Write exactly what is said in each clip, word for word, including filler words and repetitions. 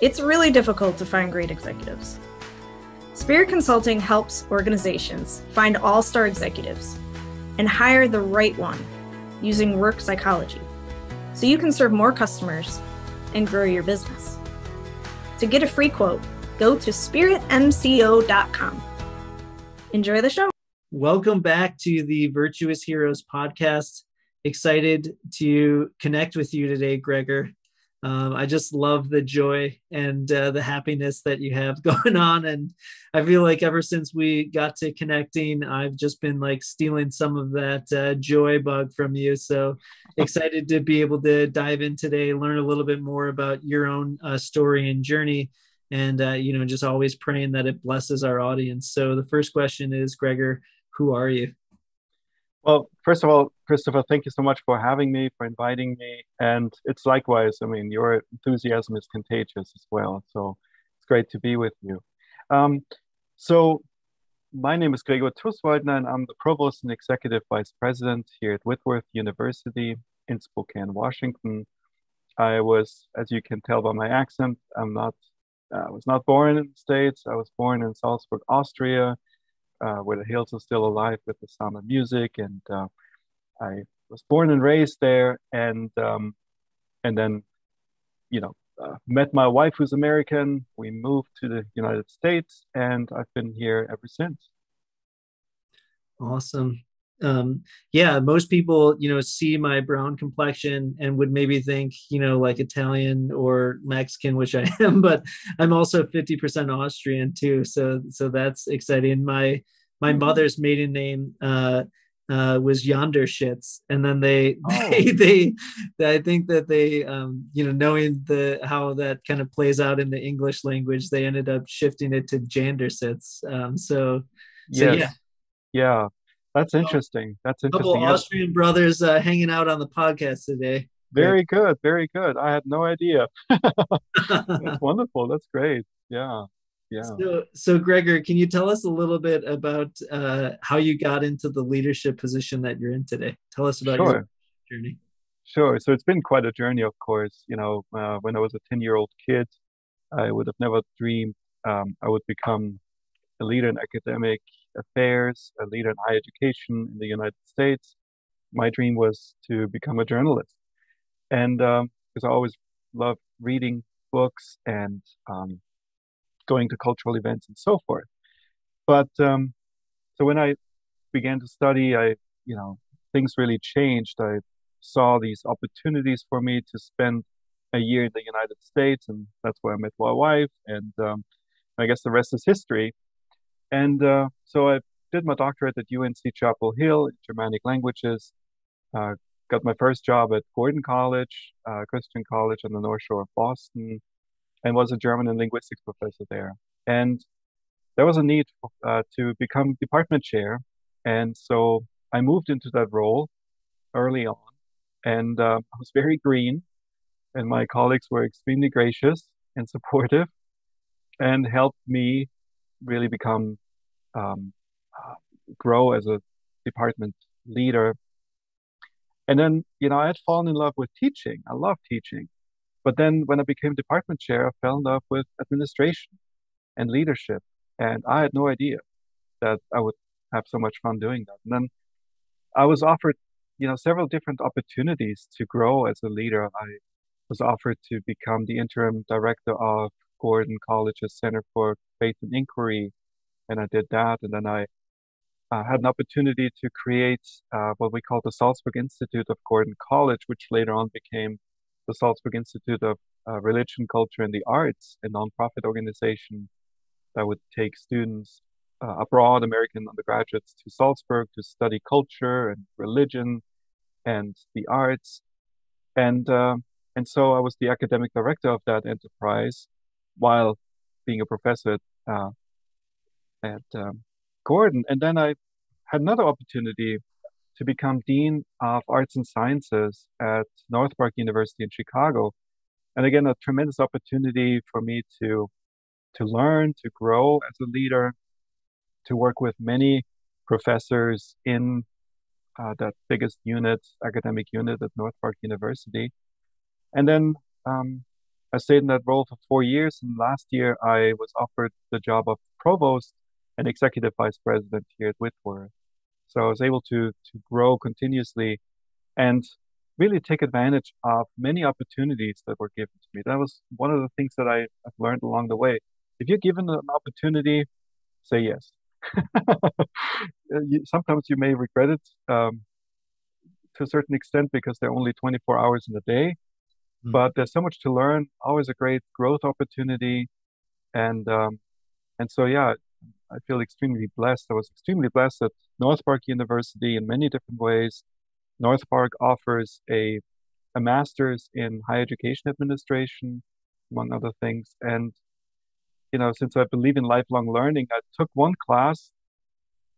It's really difficult to find great executives. Spirit Consulting helps organizations find all-star executives and hire the right one using work psychology so you can serve more customers and grow your business. To get a free quote, go to spirit m c o dot com. Enjoy the show. Welcome back to the Virtuous Heroes podcast. Excited to connect with you today, Gregor. Um, I just love the joy and uh, the happiness that you have going on. And I feel like ever since we got to connecting, I've just been like stealing some of that uh, joy bug from you. So excited to be able to dive in today, learn a little bit more about your own uh, story and journey. And, uh, you know, just always praying that it blesses our audience. So the first question is, Gregor, who are you? Well, first of all, Christopher, thank you so much for having me, for inviting me. And it's likewise, I mean, your enthusiasm is contagious as well. So it's great to be with you. Um, so my name is Gregor Thuswaldner, and I'm the Provost and Executive Vice President here at Whitworth University in Spokane, Washington. I was, as you can tell by my accent, I'm not, uh, I was not born in the States. I was born in Salzburg, Austria, Uh, where the hills are still alive with the sound of music, and uh, I was born and raised there, and um, and then, you know, uh, met my wife who's American. We moved to the United States, and I've been here ever since. Awesome. Um, yeah, most people, you know, see my brown complexion and would maybe think, you know, like Italian or Mexican, which I am, but I'm also fifty percent Austrian too. So, so that's exciting. My, my mother's maiden name, uh, uh, was Jandersits. And then they, oh. they, they, they, I think that they, um, you know, knowing the, how that kind of plays out in the English language, they ended up shifting it to Jandersits. Um, so, so yes. yeah. Yeah. That's interesting. That's interesting. Couple Austrian brothers uh, hanging out on the podcast today. Very good. Very good. I had no idea. That's wonderful. That's great. Yeah. Yeah. So, so Gregor, can you tell us a little bit about uh, how you got into the leadership position that you're in today? Tell us about sure. your journey. Sure. So it's been quite a journey, of course. You know, uh, when I was a ten-year-old kid, I would have never dreamed um, I would become a leader in academic affairs, a leader in higher education in the United States. My dream was to become a journalist. And um, because I always loved reading books and um, going to cultural events and so forth. But um, so when I began to study, I, you know, things really changed. I saw these opportunities for me to spend a year in the United States. And that's where I met my wife. And um, I guess the rest is history. And uh, so I did my doctorate at U N C Chapel Hill in Germanic languages, uh, got my first job at Gordon College, uh, Christian College on the North Shore of Boston, and was a German and linguistics professor there. And there was a need uh, to become department chair. And so I moved into that role early on, and uh, I was very green, and my colleagues were extremely gracious and supportive and helped me really become, um, uh, grow as a department leader. And then, you know, I had fallen in love with teaching. I love teaching. But then when I became department chair, I fell in love with administration and leadership. And I had no idea that I would have so much fun doing that. And then I was offered, you know, several different opportunities to grow as a leader. I was offered to become the interim director of Gordon College's Center for Faith and Inquiry, and I did that. And then I uh, had an opportunity to create uh, what we call the Salzburg Institute of Gordon College, which later on became the Salzburg Institute of uh, Religion, Culture, and the Arts, a nonprofit organization that would take students uh, abroad, American undergraduates, to Salzburg to study culture and religion and the arts. And uh, and so I was the academic director of that enterprise, while being a professor at, uh, at um, Gordon. And then I had another opportunity to become Dean of Arts and Sciences at North Park University in Chicago. And again, a tremendous opportunity for me to, to learn, to grow as a leader, to work with many professors in uh, that biggest unit, academic unit at North Park University. And then um, I stayed in that role for four years, and last year I was offered the job of provost and executive vice president here at Whitworth. So I was able to to grow continuously and really take advantage of many opportunities that were given to me. That was one of the things that I, I've learned along the way. If you're given an opportunity, say yes. Sometimes you may regret it um, to a certain extent because there are only twenty-four hours in the day, mm-hmm. but there's so much to learn, always a great growth opportunity. And um, and so, yeah, I feel extremely blessed. I was extremely blessed at North Park University in many different ways. North Park offers a a master's in higher education administration, among other things. And, you know, since I believe in lifelong learning, I took one class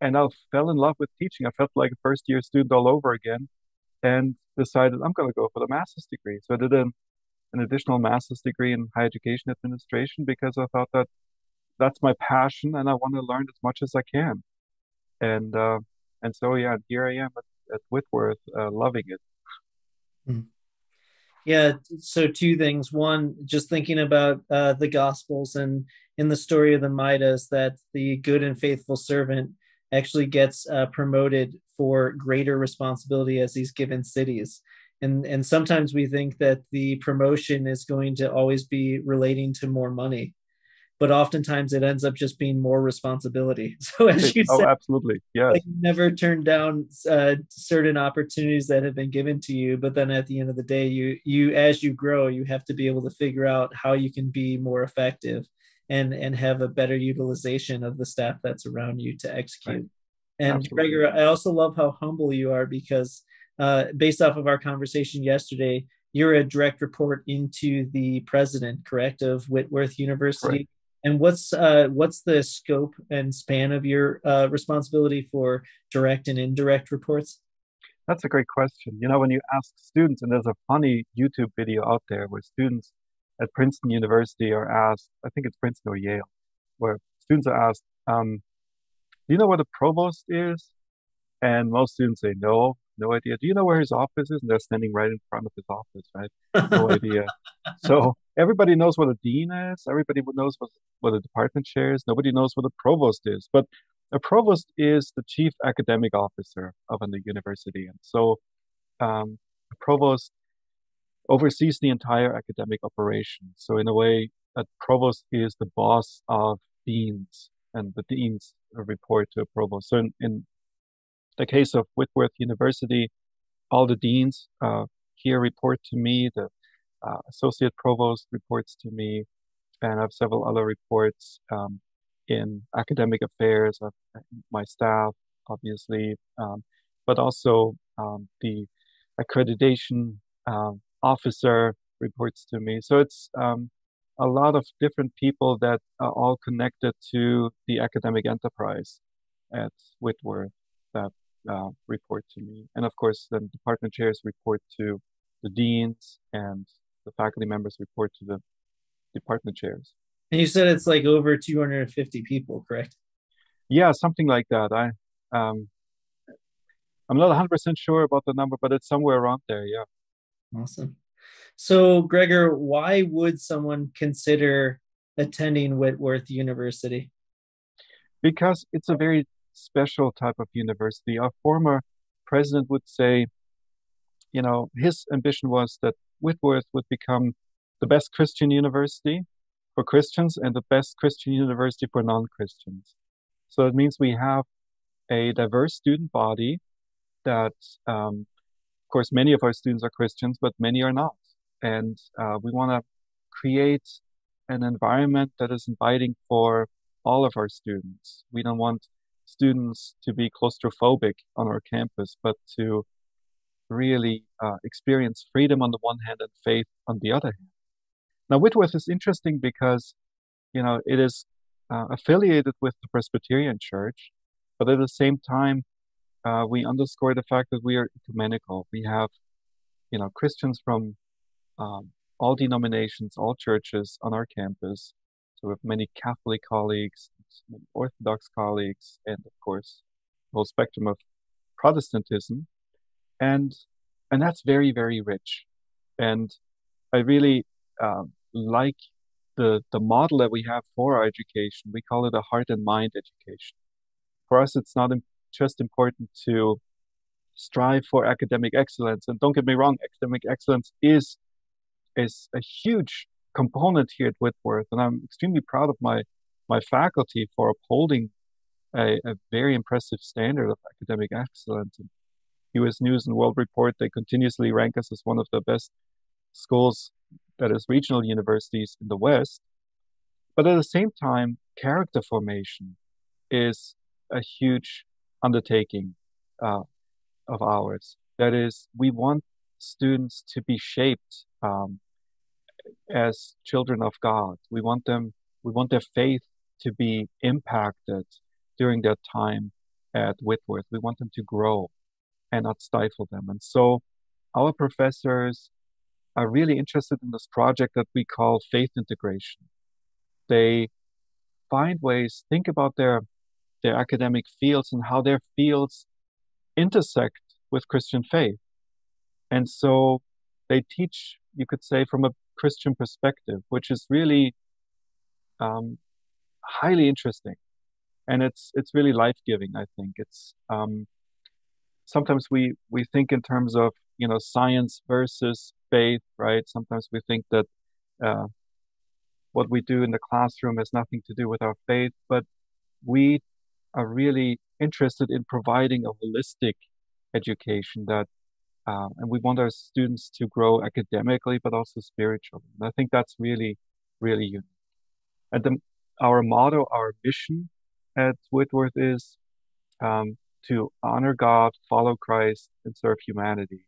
and I fell in love with teaching. I felt like a first year student all over again and decided I'm going to go for the master's degree. So I did an, an additional master's degree in higher education administration because I thought that that's my passion and I want to learn as much as I can. And, uh, and so, yeah, here I am at at Whitworth, uh, loving it. Yeah, so two things. One, just thinking about uh, the Gospels and in the story of the Midas, that the good and faithful servant actually gets uh, promoted for greater responsibility as he's given cities. And, and sometimes we think that the promotion is going to always be relating to more money, but oftentimes it ends up just being more responsibility. So as you oh, said, absolutely. Yes. Like you never turn down uh, certain opportunities that have been given to you, but then at the end of the day, you, you, as you grow, you have to be able to figure out how you can be more effective and, and have a better utilization of the staff that's around you to execute. Right. And absolutely. Gregor, I also love how humble you are because uh, based off of our conversation yesterday, you're a direct report into the president, correct, of Whitworth University. Right. And what's uh, what's the scope and span of your uh, responsibility for direct and indirect reports? That's a great question. You know, when you ask students, and there's a funny YouTube video out there where students at Princeton University are asked, I think it's Princeton or Yale, where students are asked, um, do you know what a provost is? And most students say, no, no idea. Do you know where his office is? And they're standing right in front of his office, right? No idea. So everybody knows what a dean is. Everybody knows what, what a department chair is. Nobody knows what a provost is. But a provost is the chief academic officer of a university. And so um, a provost oversees the entire academic operation. So in a way, a provost is the boss of deans, and the deans report to a provost. So in, in the case of Whitworth University, all the deans uh, here report to me. The Uh, associate provost reports to me, and I have several other reports um, in academic affairs of my staff, obviously, um, but also um, the accreditation um, officer reports to me. So it's um, a lot of different people that are all connected to the academic enterprise at Whitworth that uh, report to me. And of course, then department chairs report to the deans, and the faculty members report to the department chairs. And you said it's like over two hundred fifty people, correct? Yeah, something like that. I, um, I'm not one hundred percent sure about the number, but it's somewhere around there, yeah. Awesome. So, Gregor, why would someone consider attending Whitworth University? Because it's a very special type of university. Our former president would say, you know, his ambition was that Whitworth would become the best Christian university for Christians and the best Christian university for non-Christians. So it means we have a diverse student body that, um, of course, many of our students are Christians, but many are not. And uh, we want to create an environment that is inviting for all of our students. We don't want students to be claustrophobic on our campus, but to really uh, experience freedom on the one hand and faith on the other hand. Now, Whitworth is interesting because, you know, it is uh, affiliated with the Presbyterian Church, but at the same time, uh, we underscore the fact that we are ecumenical. We have, you know, Christians from um, all denominations, all churches on our campus. So we have many Catholic colleagues, many Orthodox colleagues, and of course, the whole spectrum of Protestantism. And and that's very, very rich. And I really um, like the the model that we have for our education, we call it a heart and mind education. For us, it's not just important to strive for academic excellence. And don't get me wrong, academic excellence is is a huge component here at Whitworth, and I'm extremely proud of my my faculty for upholding a, a very impressive standard of academic excellence. And U S News and World Report, they continuously rank us as one of the best schools, that is, regional universities in the West. But at the same time, character formation is a huge undertaking uh, of ours. That is, we want students to be shaped um, as children of God. We want them, we want their faith to be impacted during their time at Whitworth. We want them to grow and not stifle them. And so our professors are really interested in this project that we call faith integration. They find ways, think about their their academic fields and how their fields intersect with Christian faith. And so they teach, you could say, from a Christian perspective, which is really um, highly interesting. And it's it's really life-giving, I think. It's um, sometimes we, we think in terms of, you know, science versus faith, right? Sometimes we think that uh, what we do in the classroom has nothing to do with our faith, but we are really interested in providing a holistic education that, uh, and we want our students to grow academically, but also spiritually. And I think that's really, really unique. And the, our motto, our mission at Whitworth is um, to honor God, follow Christ, and serve humanity.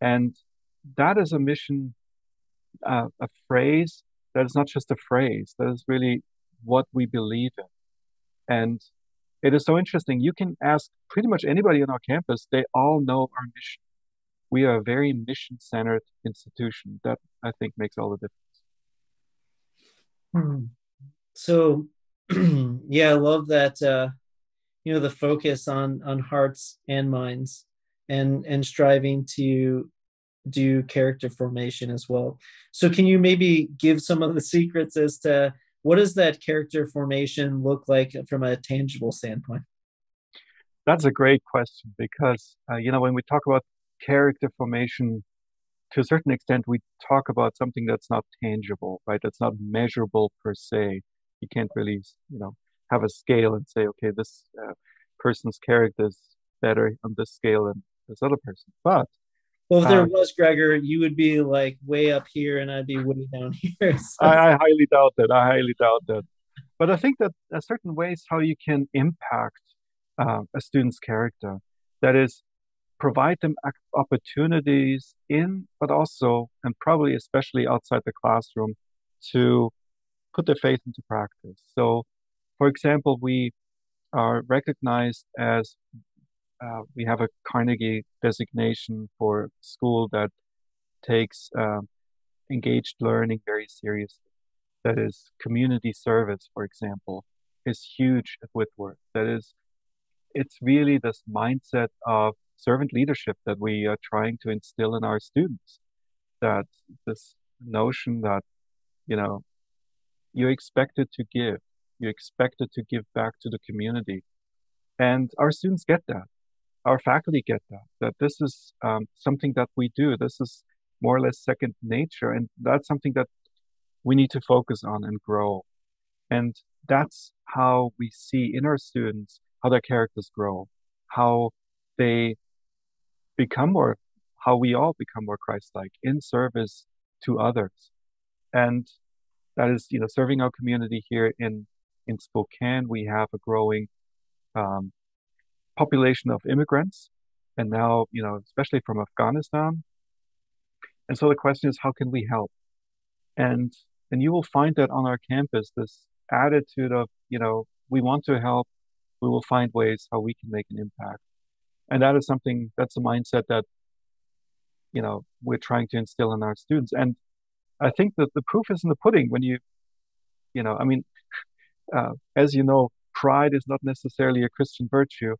And that is a mission, uh, a phrase that is not just a phrase, that is really what we believe in. And it is so interesting. You can ask pretty much anybody on our campus. They all know our mission. We are a very mission-centered institution. That, I think, makes all the difference. Hmm. So, yeah, I love that, uh, you know, the focus on on hearts and minds and and striving to do character formation as well. So can you maybe give some of the secrets as to what does that character formation look like from a tangible standpoint? That's a great question because, uh, you know, when we talk about character formation, to a certain extent, we talk about something that's not tangible, right? That's not measurable per se. You can't really, you know, have a scale and say, okay, this uh, person's character is better on this scale than this other person. But well, if there um, was, Gregor, you would be like way up here and I'd be way down here. So. I, I highly doubt that. I highly doubt that. But I think that there are certain ways how you can impact uh, a student's character. That is, provide them opportunities in, but also, and probably especially outside the classroom, to put their faith into practice. So, for example, we are recognized as Uh, we have a Carnegie designation for school that takes uh, engaged learning very seriously. That is, community service, for example, is huge at Whitworth. That is, it's really this mindset of servant leadership that we are trying to instill in our students. That this notion that, you know, you're expected to give, you're expected to give back to the community. And our students get that. Our faculty get that, that this is um, something that we do. This is more or less second nature. And that's something that we need to focus on and grow. And that's how we see in our students how their characters grow, how they become more, how we all become more Christ-like in service to others. And that is, you know, serving our community here in, in Spokane. We have a growing um population of immigrants, and now, you know, especially from Afghanistan. And so the question is, how can we help? And and you will find that on our campus, this attitude of, you know, we want to help, we will find ways how we can make an impact. And that is something, that's a mindset that, you know, we're trying to instill in our students. And I think that the proof is in the pudding when you, you know, I mean, uh, as you know, pride is not necessarily a Christian virtue.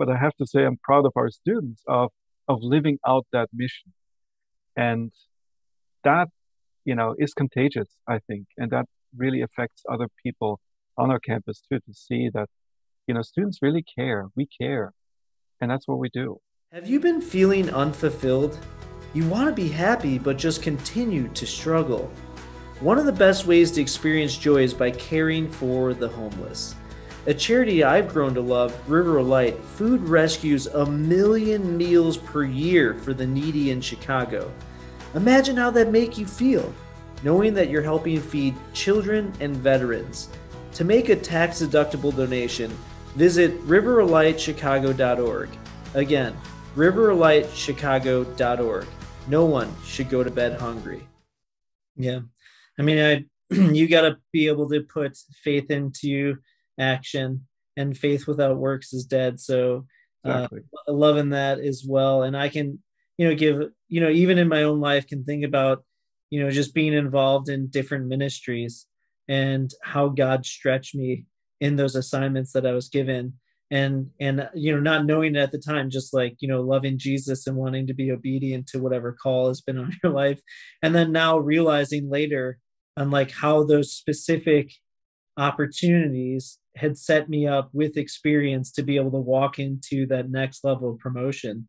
But I have to say, I'm proud of our students of, of living out that mission. And that you know, is contagious, I think. And that really affects other people on our campus too, to see that, you know, students really care, we care. And that's what we do. Have you been feeling unfulfilled? You want to be happy, but just continue to struggle. One of the best ways to experience joy is by caring for the homeless. A charity I've grown to love, River of Light, food rescues a million meals per year for the needy in Chicago. Imagine how that makes you feel, knowing that you're helping feed children and veterans. To make a tax-deductible donation, visit river light chicago dot org. Again, river light chicago dot org. No one should go to bed hungry. Yeah. I mean, I, you got to be able to put faith into action, and faith without works is dead. So exactly. uh, loving that as well. And I can, you know, give, you know, even in my own life, can think about, you know, just being involved in different ministries and how God stretched me in those assignments that I was given. And, and, you know, not knowing it at the time, just like, you know, loving Jesus and wanting to be obedient to whatever call has been on your life. And then now realizing later on, like, how those specific opportunities had set me up with experience to be able to walk into that next level of promotion.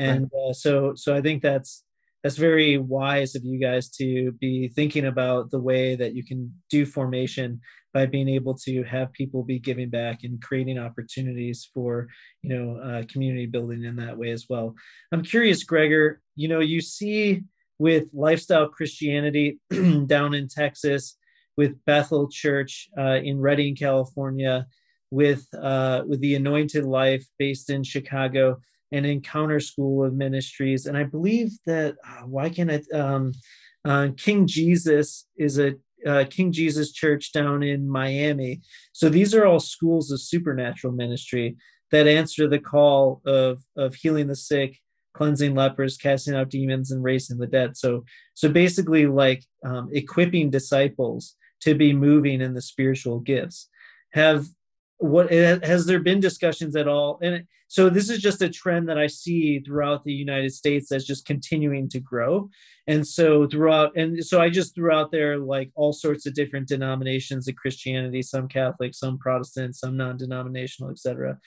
And right. uh, so, so I think that's, that's very wise of you guys to be thinking about the way that you can do formation by being able to have people be giving back and creating opportunities for, you know, uh, community building in that way as well. I'm curious, Gregor, you know, you see with lifestyle Christianity down in Texas, with Bethel Church uh, in Redding, California, with, uh, with the Anointed Life based in Chicago, and Encounter School of Ministries. And I believe that, uh, why can't I, um, uh, King Jesus is a uh, King Jesus Church down in Miami. So these are all schools of supernatural ministry that answer the call of, of healing the sick, cleansing lepers, casting out demons, and raising the dead. So, so basically like um, equipping disciples to be moving in the spiritual gifts. Have what has there been discussions at all? And so this is just a trend that I see throughout the United States that's just continuing to grow. And so throughout, and so I just threw out there like all sorts of different denominations of Christianity, some Catholic, some Protestant, some non-denominational, et cetera.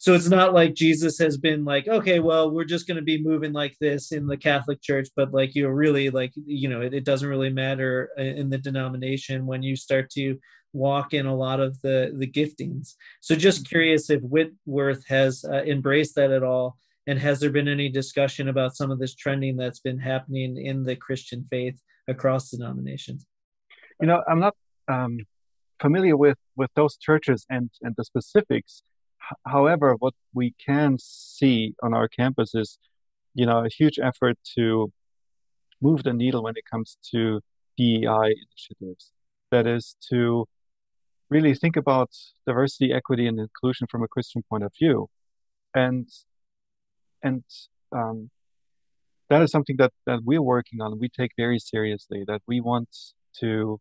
So it's not like Jesus has been like, okay, well, we're just going to be moving like this in the Catholic Church, but like, you really like, you know, it, it doesn't really matter in the denomination when you start to walk in a lot of the, the giftings. So just curious if Whitworth has uh, embraced that at all. And has there been any discussion about some of this trending that's been happening in the Christian faith across denominations? You know, I'm not um, familiar with, with those churches and, and the specifics. However, what we can see on our campus is, you know, a huge effort to move the needle when it comes to D E I initiatives. That is to really think about diversity, equity, and inclusion from a Christian point of view. And and um, that is something that, that we're working on. We take very seriously that we want to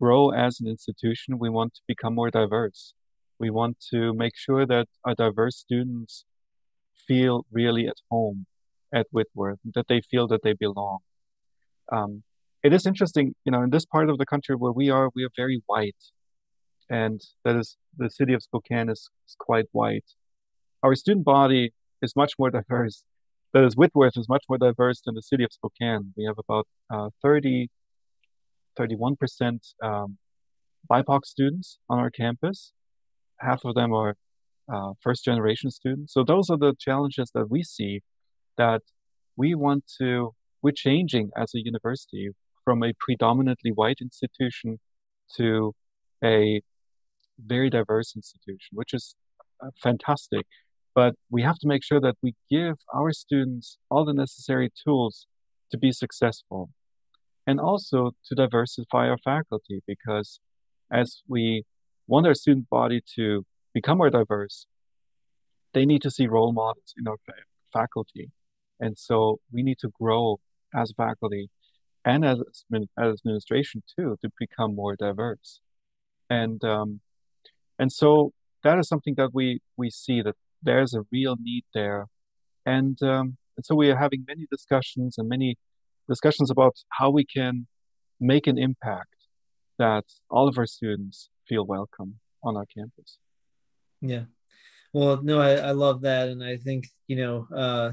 grow as an institution. We want to become more diverse. We want to make sure that our diverse students feel really at home at Whitworth, that they feel that they belong. Um, it is interesting, you know, in this part of the country where we are, we are very white. And that is, the city of Spokane is, is quite white. Our student body is much more diverse. That is, Whitworth is much more diverse than the city of Spokane. We have about uh, thirty, thirty-one percent um, B I P O C students on our campus. Half of them are uh, first-generation students. So those are the challenges that we see, that we want to, we're changing as a university from a predominantly white institution to a very diverse institution, which is uh, fantastic. But we have to make sure that we give our students all the necessary tools to be successful, and also to diversify our faculty, because as we want our student body to become more diverse, they need to see role models in our fa- faculty. And so we need to grow as faculty and as, as administration too, to become more diverse. And um, and so that is something that we, we see, that there's a real need there. And, um, and so we are having many discussions and many discussions about how we can make an impact that all of our students feel welcome on our campus. Yeah. Well, no, I, I love that. And I think, you know, uh,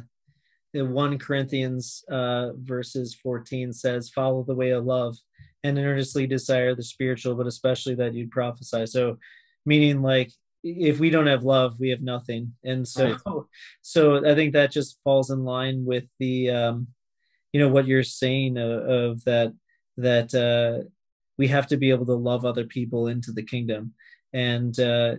First Corinthians uh, verses fourteen says, follow the way of love and earnestly desire the spiritual, but especially that you'd prophesy. So meaning like, if we don't have love, we have nothing. And so, right. so I think that just falls in line with the, um, you know, what you're saying of, of that, that uh, we have to be able to love other people into the kingdom. And, uh,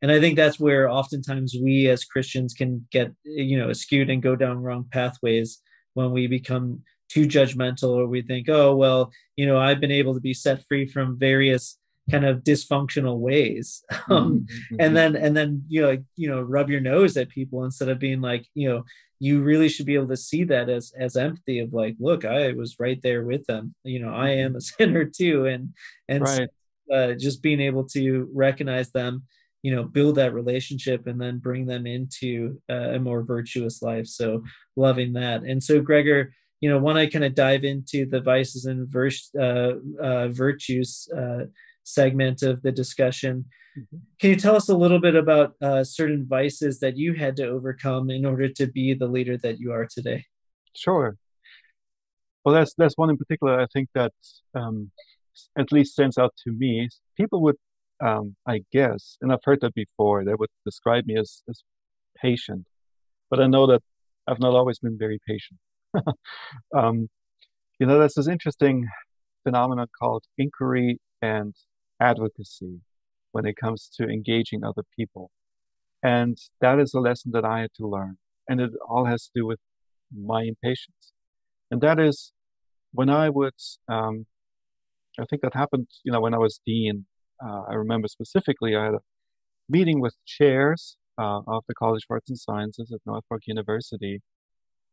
and I think that's where oftentimes we as Christians can get, you know, skewed and go down wrong pathways when we become too judgmental, or we think, oh, well, you know, I've been able to be set free from various kind of dysfunctional ways. Um, mm-hmm. And then, and then, you know, like, you know, rub your nose at people instead of being like, you know, you really should be able to see that as, as empathy of like, look, I was right there with them. You know, I am a sinner too. And, and right. so, uh, just being able to recognize them, you know, build that relationship and then bring them into uh, a more virtuous life. So loving that. And so Gregor, you know, when I kind of dive into the vices and vers- uh, uh, virtues uh, segment of the discussion, mm-hmm. can you tell us a little bit about uh, certain vices that you had to overcome in order to be the leader that you are today? Sure. Well, that's, that's one in particular, I think that um, at least stands out to me. People would, um, I guess, and I've heard that before, they would describe me as, as patient, but I know that I've not always been very patient. um, you know, there's this interesting phenomenon called inquiry and advocacy when it comes to engaging other people. And that is a lesson that I had to learn. And it all has to do with my impatience. And that is when I would, um, I think that happened, you know, when I was dean, uh, I remember specifically, I had a meeting with chairs uh, of the College of Arts and Sciences at North Park University.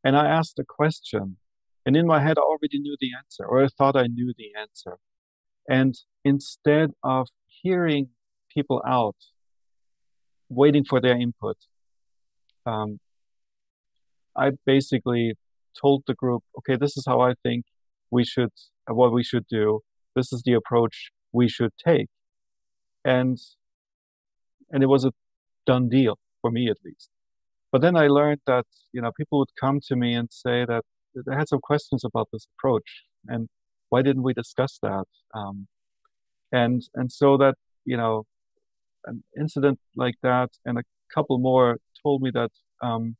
And I asked a question, and in my head, I already knew the answer, or I thought I knew the answer. And instead of hearing people out, waiting for their input, um, I basically told the group, okay, this is how I think we should, what we should do. This is the approach we should take. And, and it was a done deal for me, at least. But then I learned that, you know, people would come to me and say that they had some questions about this approach and why didn't we discuss that? Um, and and so that, you know, an incident like that and a couple more told me that um,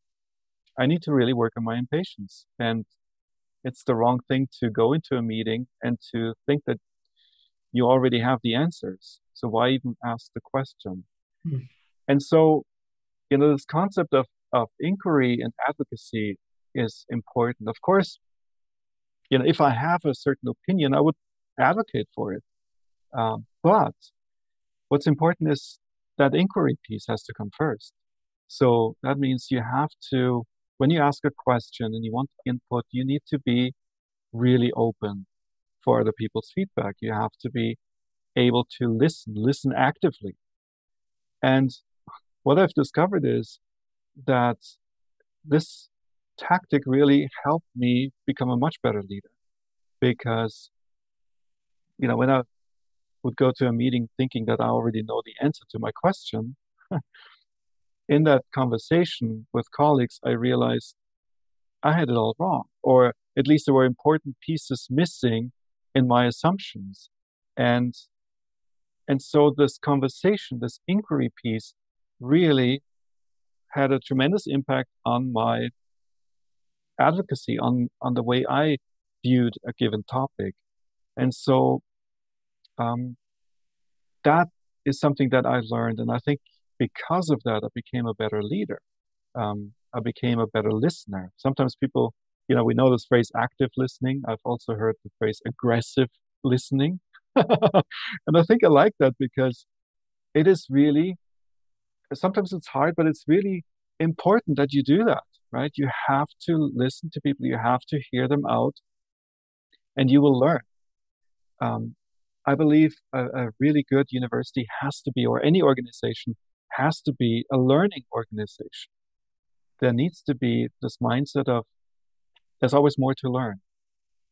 I need to really work on my impatience. And it's the wrong thing to go into a meeting and to think that you already have the answers. So why even ask the question? Mm. And so, you know, this concept of of inquiry and advocacy is important. Of course, you know, if I have a certain opinion, I would advocate for it. Um, but what's important is that inquiry piece has to come first. So that means you have to, when you ask a question and you want input, you need to be really open for other people's feedback. You have to be able to listen, listen actively. And what I've discovered is that this tactic really helped me become a much better leader, because, you know, when I would go to a meeting thinking that I already know the answer to my question, in that conversation with colleagues, I realized I had it all wrong, or at least there were important pieces missing in my assumptions. And, and so this conversation, this inquiry piece really had a tremendous impact on my advocacy, on, on the way I viewed a given topic. And so um, that is something that I learned. And I think because of that, I became a better leader. Um, I became a better listener. Sometimes people, you know, we know this phrase active listening. I've also heard the phrase aggressive listening. And I think I like that because it is really, sometimes it's hard, but it's really important that you do that, right? You have to listen to people. You have to hear them out, and you will learn. Um, I believe a, a really good university has to be, or any organization has to be, a learning organization. There needs to be this mindset of there's always more to learn.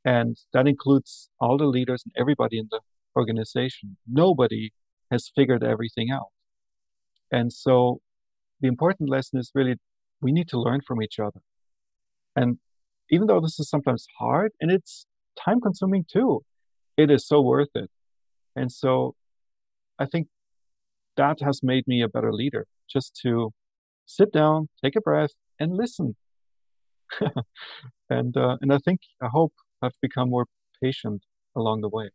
And that includes all the leaders and everybody in the organization. Nobody has figured everything out. And so the important lesson is really, we need to learn from each other. And even though this is sometimes hard and it's time consuming too, it is so worth it. And so I think that has made me a better leader, just to sit down, take a breath, and listen. and uh, and I think, I hope I've become more patient along the way.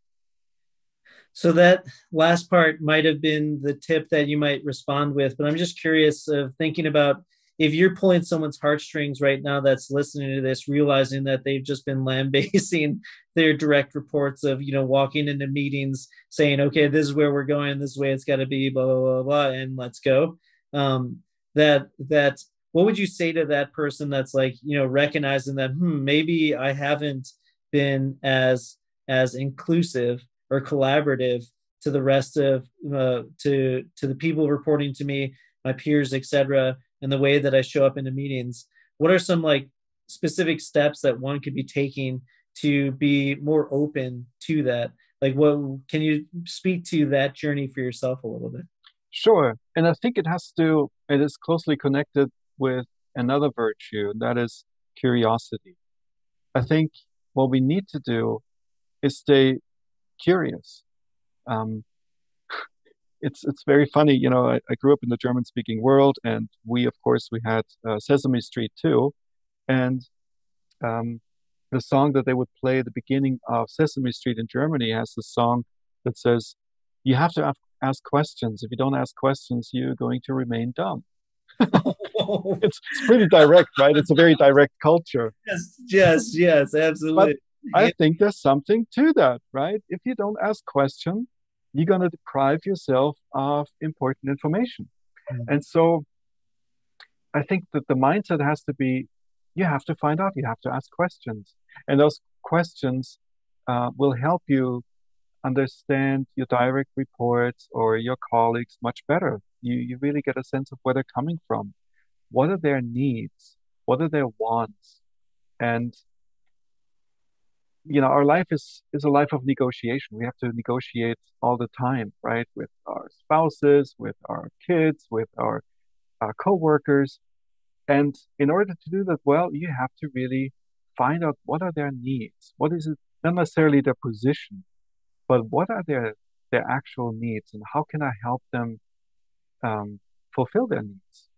So that last part might have been the tip that you might respond with, but I'm just curious of thinking about if you're pulling someone's heartstrings right now that's listening to this, realizing that they've just been lambasting their direct reports of, you know, walking into meetings saying, okay, this is where we're going, this is the way it's got to be, blah, blah, blah, blah, and let's go. Um, that, that, what would you say to that person that's like, you know, recognizing that, hmm, maybe I haven't been as, as inclusive or collaborative to the rest of, uh, to, to the people reporting to me, my peers, et cetera, and the way that I show up in the meetings? What are some like specific steps that one could be taking to be more open to that? Like, what can you speak to that journey for yourself a little bit? Sure. And I think it has to, it is closely connected with another virtue, and that is curiosity. I think what we need to do is stay curious. Um, It's it's very funny, you know, I, I grew up in the German-speaking world, and we, of course, we had uh, Sesame Street too. And um, the song that they would play at the beginning of Sesame Street in Germany has this song that says, you have to ask questions. If you don't ask questions, you're going to remain dumb. it's, it's pretty direct, right? It's a very direct culture. Yes, yes, yes, absolutely. But I think there's something to that, right? If you don't ask questions, you're going to deprive yourself of important information. Mm-hmm. And so I think that the mindset has to be, you have to find out, you have to ask questions. And those questions uh, will help you understand your direct reports or your colleagues much better. You, you really get a sense of where they're coming from. What are their needs? What are their wants? And you know, our life is, is a life of negotiation. We have to negotiate all the time, right? With our spouses, with our kids, with our, our coworkers. And in order to do that well, you have to really find out what are their needs. What is it, not necessarily their position, but what are their, their actual needs, and how can I help them um, fulfill their needs,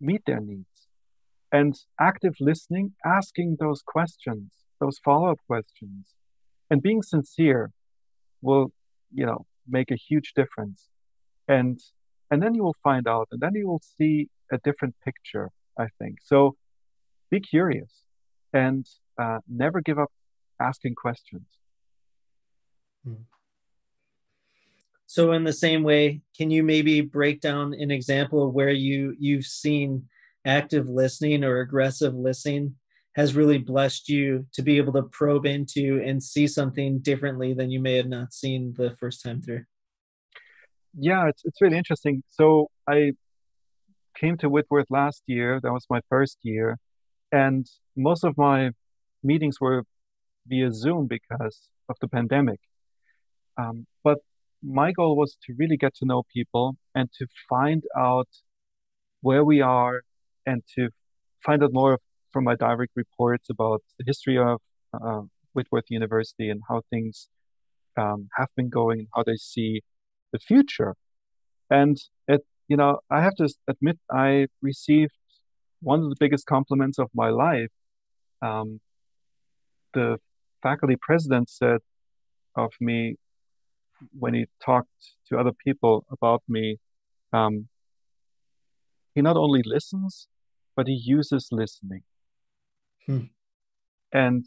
meet their needs? And active listening, asking those questions, those follow-up questions, and being sincere will, you know, make a huge difference. And, and then you will find out, and then you will see a different picture, I think. So be curious and uh, never give up asking questions. So in the same way, can you maybe break down an example of where you, you've seen active listening or aggressive listening has really blessed you to be able to probe into and see something differently than you may have not seen the first time through? Yeah, it's it's really interesting. So I came to Whitworth last year. That was my first year. And most of my meetings were via Zoom because of the pandemic. Um, but my goal was to really get to know people and to find out where we are and to find out more of from my direct reports about the history of uh, Whitworth University and how things um, have been going, and how they see the future. And, it, you know, I have to admit, I received one of the biggest compliments of my life. Um, the faculty president said of me, when he talked to other people about me, um, he not only listens, but he uses listening. Hmm. And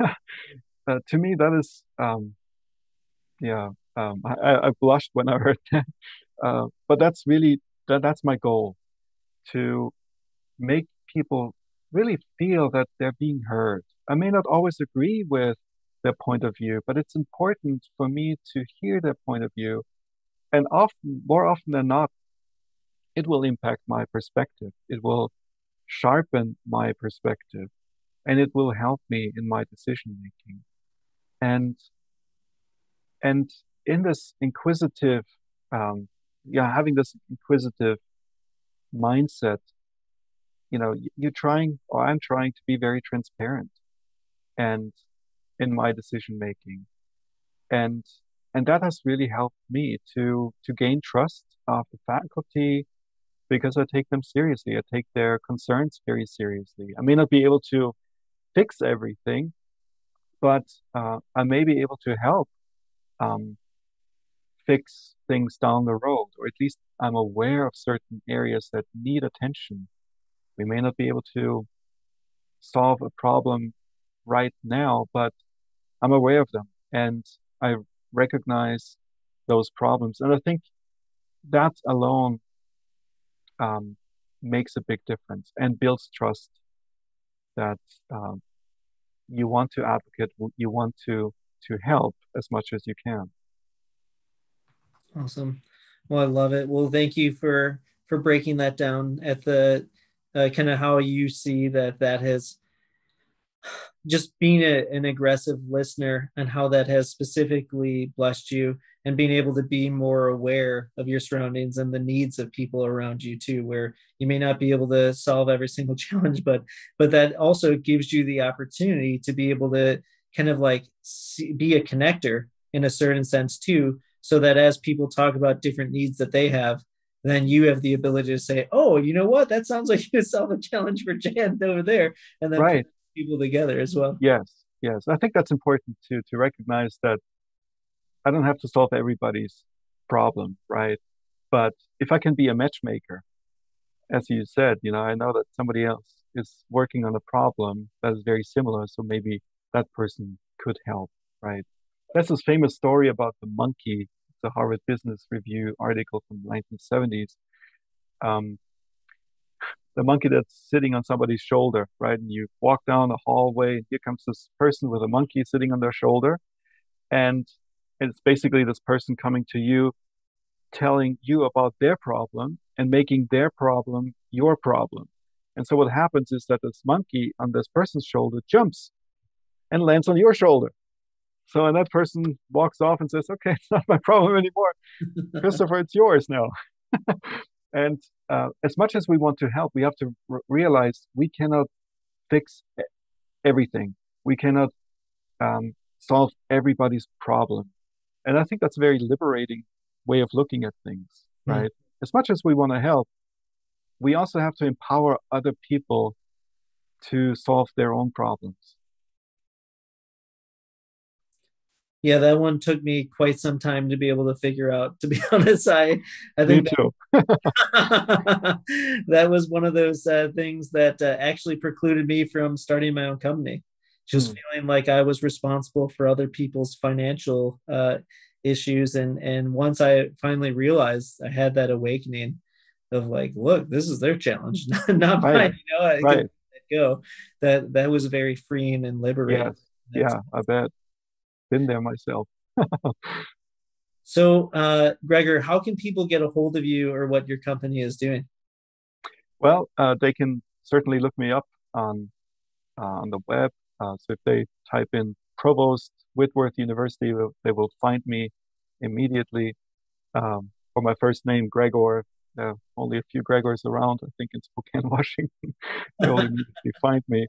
uh, to me, that is, um, yeah, um, I, I blushed when I heard that. Uh, but that's really, that, that's my goal, to make people really feel that they're being heard. I may not always agree with their point of view, but it's important for me to hear their point of view. And often, more often than not, it will impact my perspective. It will sharpen my perspective. And it will help me in my decision making. And and in this inquisitive, um, yeah, having this inquisitive mindset, you know, you're trying, or I'm trying to be very transparent and in my decision making. And and that has really helped me to to gain trust of the faculty, because I take them seriously. I take their concerns very seriously. I may not be able to fix everything, but uh, I may be able to help um, fix things down the road, or at least I'm aware of certain areas that need attention. We may not be able to solve a problem right now, but I'm aware of them and I recognize those problems. And I think that alone um, makes a big difference and builds trust that um, you want to advocate, you want to to help as much as you can. Awesome. Well, I love it. Well, thank you for for breaking that down at the uh, kind of how you see that that has just being a, an aggressive listener and how that has specifically blessed you, and being able to be more aware of your surroundings and the needs of people around you too, where you may not be able to solve every single challenge, but, but that also gives you the opportunity to be able to kind of like see, be a connector in a certain sense too. So that as people talk about different needs that they have, then you have the ability to say, oh, you know what? That sounds like you solve a challenge for Jan over there. And then right. people together as well. Yes, yes. I think that's important too, to recognize that I don't have to solve everybody's problem, right? But if I can be a matchmaker, as you said, you know, I know that somebody else is working on a problem that is very similar, so maybe that person could help, right? That's this famous story about the monkey, the Harvard Business Review article from the nineteen seventies. Um, the monkey that's sitting on somebody's shoulder, right? And you walk down a hallway, and here comes this person with a monkey sitting on their shoulder. And it's basically this person coming to you, telling you about their problem and making their problem your problem. And so what happens is that this monkey on this person's shoulder jumps and lands on your shoulder. So, and that person walks off and says, okay, it's not my problem anymore. Christopher, it's yours now. And uh, as much as we want to help, we have to r- realize we cannot fix everything. We cannot um, solve everybody's problem. And I think that's a very liberating way of looking at things, right? Mm-hmm. As much as we want to help, we also have to empower other people to solve their own problems. Yeah, that one took me quite some time to be able to figure out, to be honest. I, I think me too. That, that was one of those uh, things that uh, actually precluded me from starting my own company. Just mm. feeling like I was responsible for other people's financial uh, issues. And, and once I finally realized, I had that awakening of like, look, this is their challenge, not right. mine. You know, I right. could let go. That, that was very freeing and liberating. Yeah, yeah, I bet. Been there myself. So, uh, Gregor, how can people get a hold of you or what your company is doing? Well, uh, they can certainly look me up on uh, on the web. Uh, so if they type in Provost Whitworth University, they will find me immediately. Um, for my first name, Gregor, there are only a few Gregors around, I think, in Spokane, Washington. They will immediately find me.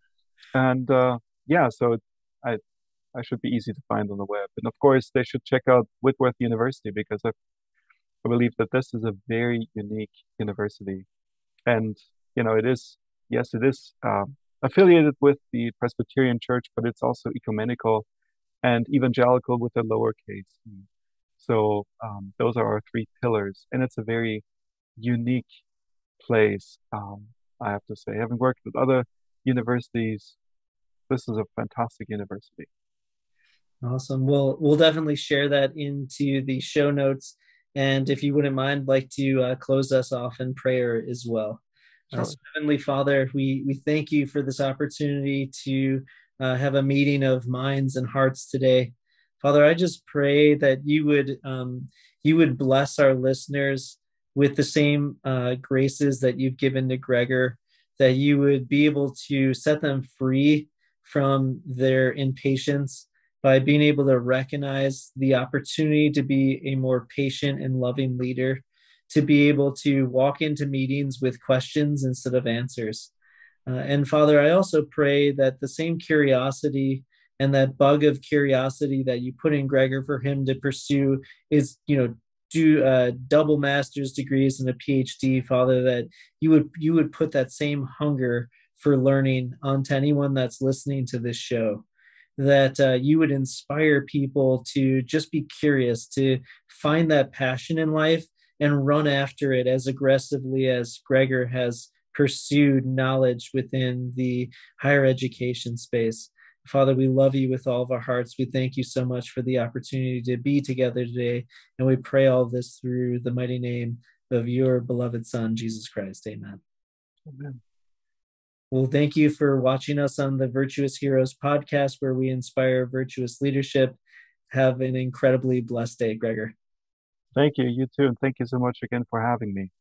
And uh, yeah, so it, I. I should be easy to find on the web. And of course, they should check out Whitworth University, because I, I believe that this is a very unique university. And, you know, it is, yes, it is uh, affiliated with the Presbyterian Church, but it's also ecumenical and evangelical with a lowercase e. So um, those are our three pillars. And it's a very unique place, um, I have to say. Having worked with other universities, this is a fantastic university. Awesome. Well, we'll definitely share that into the show notes. And if you wouldn't mind, like to uh, close us off in prayer as well. Sure. Uh, so Heavenly Father, we, we thank you for this opportunity to uh, have a meeting of minds and hearts today. Father, I just pray that you would um, you would bless our listeners with the same uh, graces that you've given to Gregor, that you would be able to set them free from their impatience by being able to recognize the opportunity to be a more patient and loving leader, to be able to walk into meetings with questions instead of answers. Uh, and Father, I also pray that the same curiosity and that bug of curiosity that you put in Gregor for him to pursue is, you know, do uh, double master's degrees and a P H D, Father, that you would you would put that same hunger for learning onto anyone that's listening to this show, that uh, you would inspire people to just be curious, to find that passion in life and run after it as aggressively as Gregor has pursued knowledge within the higher education space. Father, we love you with all of our hearts. We thank you so much for the opportunity to be together today. And we pray all this through the mighty name of your beloved Son, Jesus Christ. Amen. Amen. Well, thank you for watching us on the Virtuous Heroes podcast, where we inspire virtuous leadership. Have an incredibly blessed day, Gregor. Thank you. You too. And thank you so much again for having me.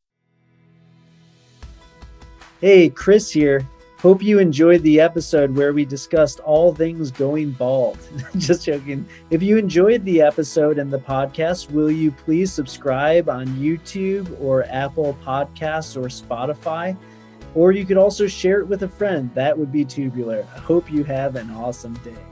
Hey, Chris here. Hope you enjoyed the episode where we discussed all things going bald. Just joking. If you enjoyed the episode and the podcast, will you please subscribe on YouTube or Apple Podcasts or Spotify? Or you could also share it with a friend. That would be tubular. I hope you have an awesome day.